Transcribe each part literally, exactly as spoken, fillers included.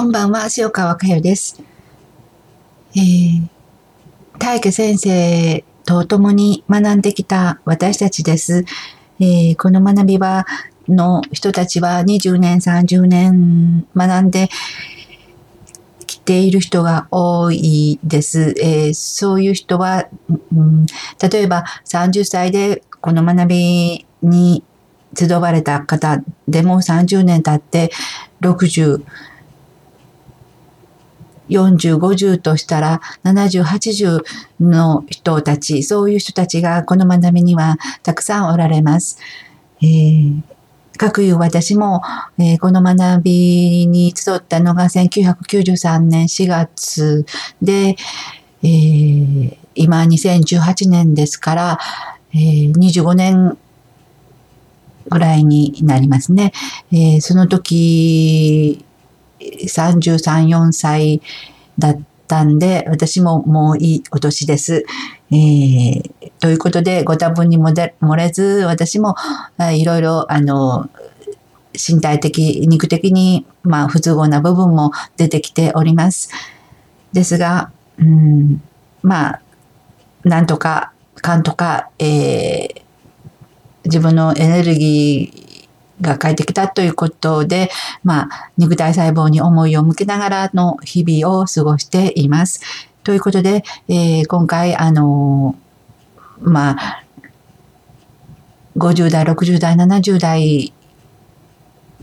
こんばんは、塩川佳代です。えー、大家先生と共に学んできた私たちです。えー、この学び場の人たちはにじゅうねん、さんじゅうねん学んできている人が多いです。えー、そういう人は、うん、例えばさんじゅっさいでこの学びに集われた方でもさんじゅうねん経ってろくじゅう、よんじゅう、ごじゅうとしたらななじゅう、はちじゅうの人たち、そういう人たちがこの学びにはたくさんおられます。えー、かくいう私も、えー、この学びに集ったのがせんきゅうひゃくきゅうじゅうさんねんしがつで、えー、今にせんじゅうはちねんですから、えー、にじゅうごねんぐらいになりますね。えー、その時さんじゅうさん、よんさいだったんで、私ももういいお年です。えー、ということで、ご多分に漏れず、私もいろいろあの身体的、肉的に、まあ、不都合な部分も出てきております。ですが、うん、まあなんとかかんとか、えー、自分のエネルギーが帰ってきたということで、まあ、肉体細胞に思いを向けながらの日々を過ごしています。ということで、えー、今回、あのー、まあ、ごじゅう代、ろくじゅう代、ななじゅう代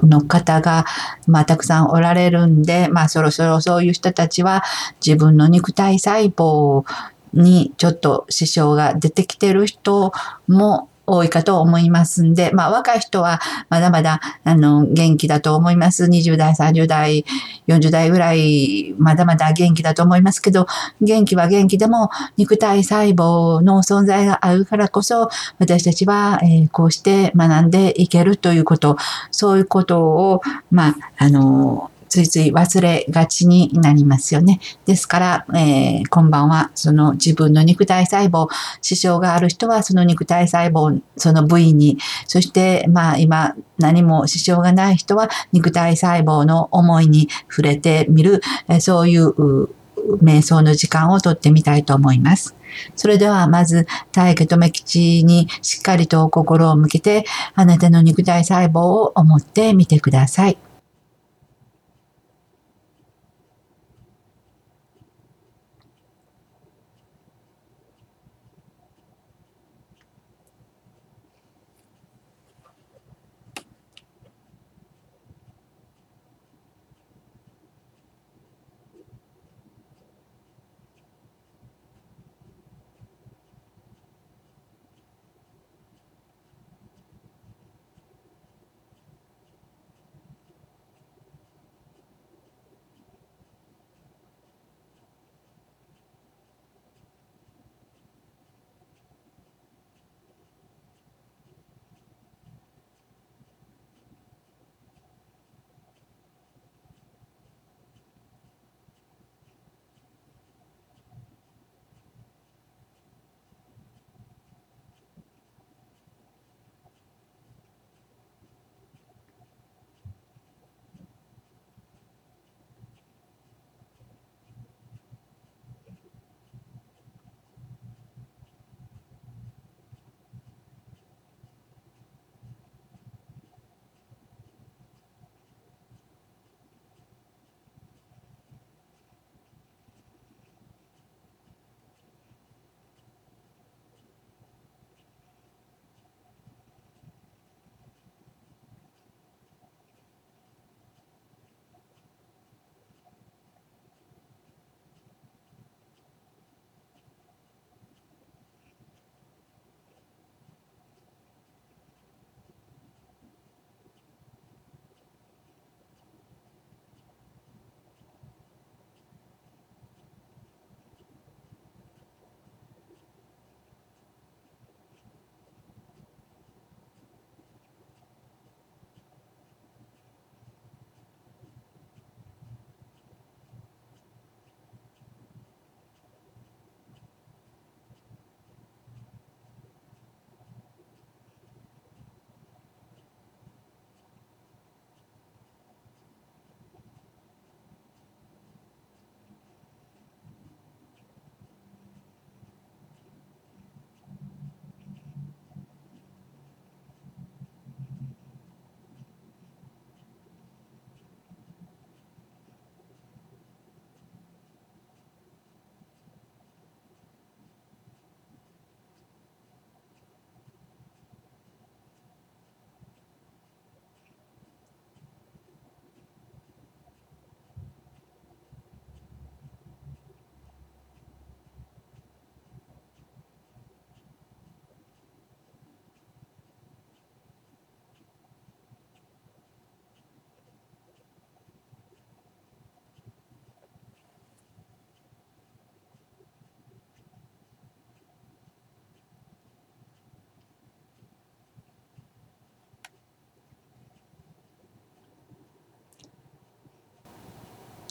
の方が、まあ、たくさんおられるんで、まあ、そろそろそういう人たちは自分の肉体細胞にちょっと支障が出てきてる人も多いかと思いますんで、まあ若い人はまだまだあの元気だと思います。にじゅう代、さんじゅう代、よんじゅう代ぐらいまだまだ元気だと思いますけど、元気は元気でも肉体細胞の存在があるからこそ私たちは、えー、こうして学んでいけるということ、そういうことをまああのついつい忘れがちになりますよね。ですから、えー、今晩はその自分の肉体細胞、支障がある人はその肉体細胞、その部位に、そしてまあ今何も支障がない人は肉体細胞の思いに触れてみる、えー、そういう瞑想の時間をとってみたいと思います。それではまず大家留吉にしっかりと心を向けて、あなたの肉体細胞を思ってみてください。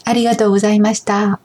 ありがとうございました。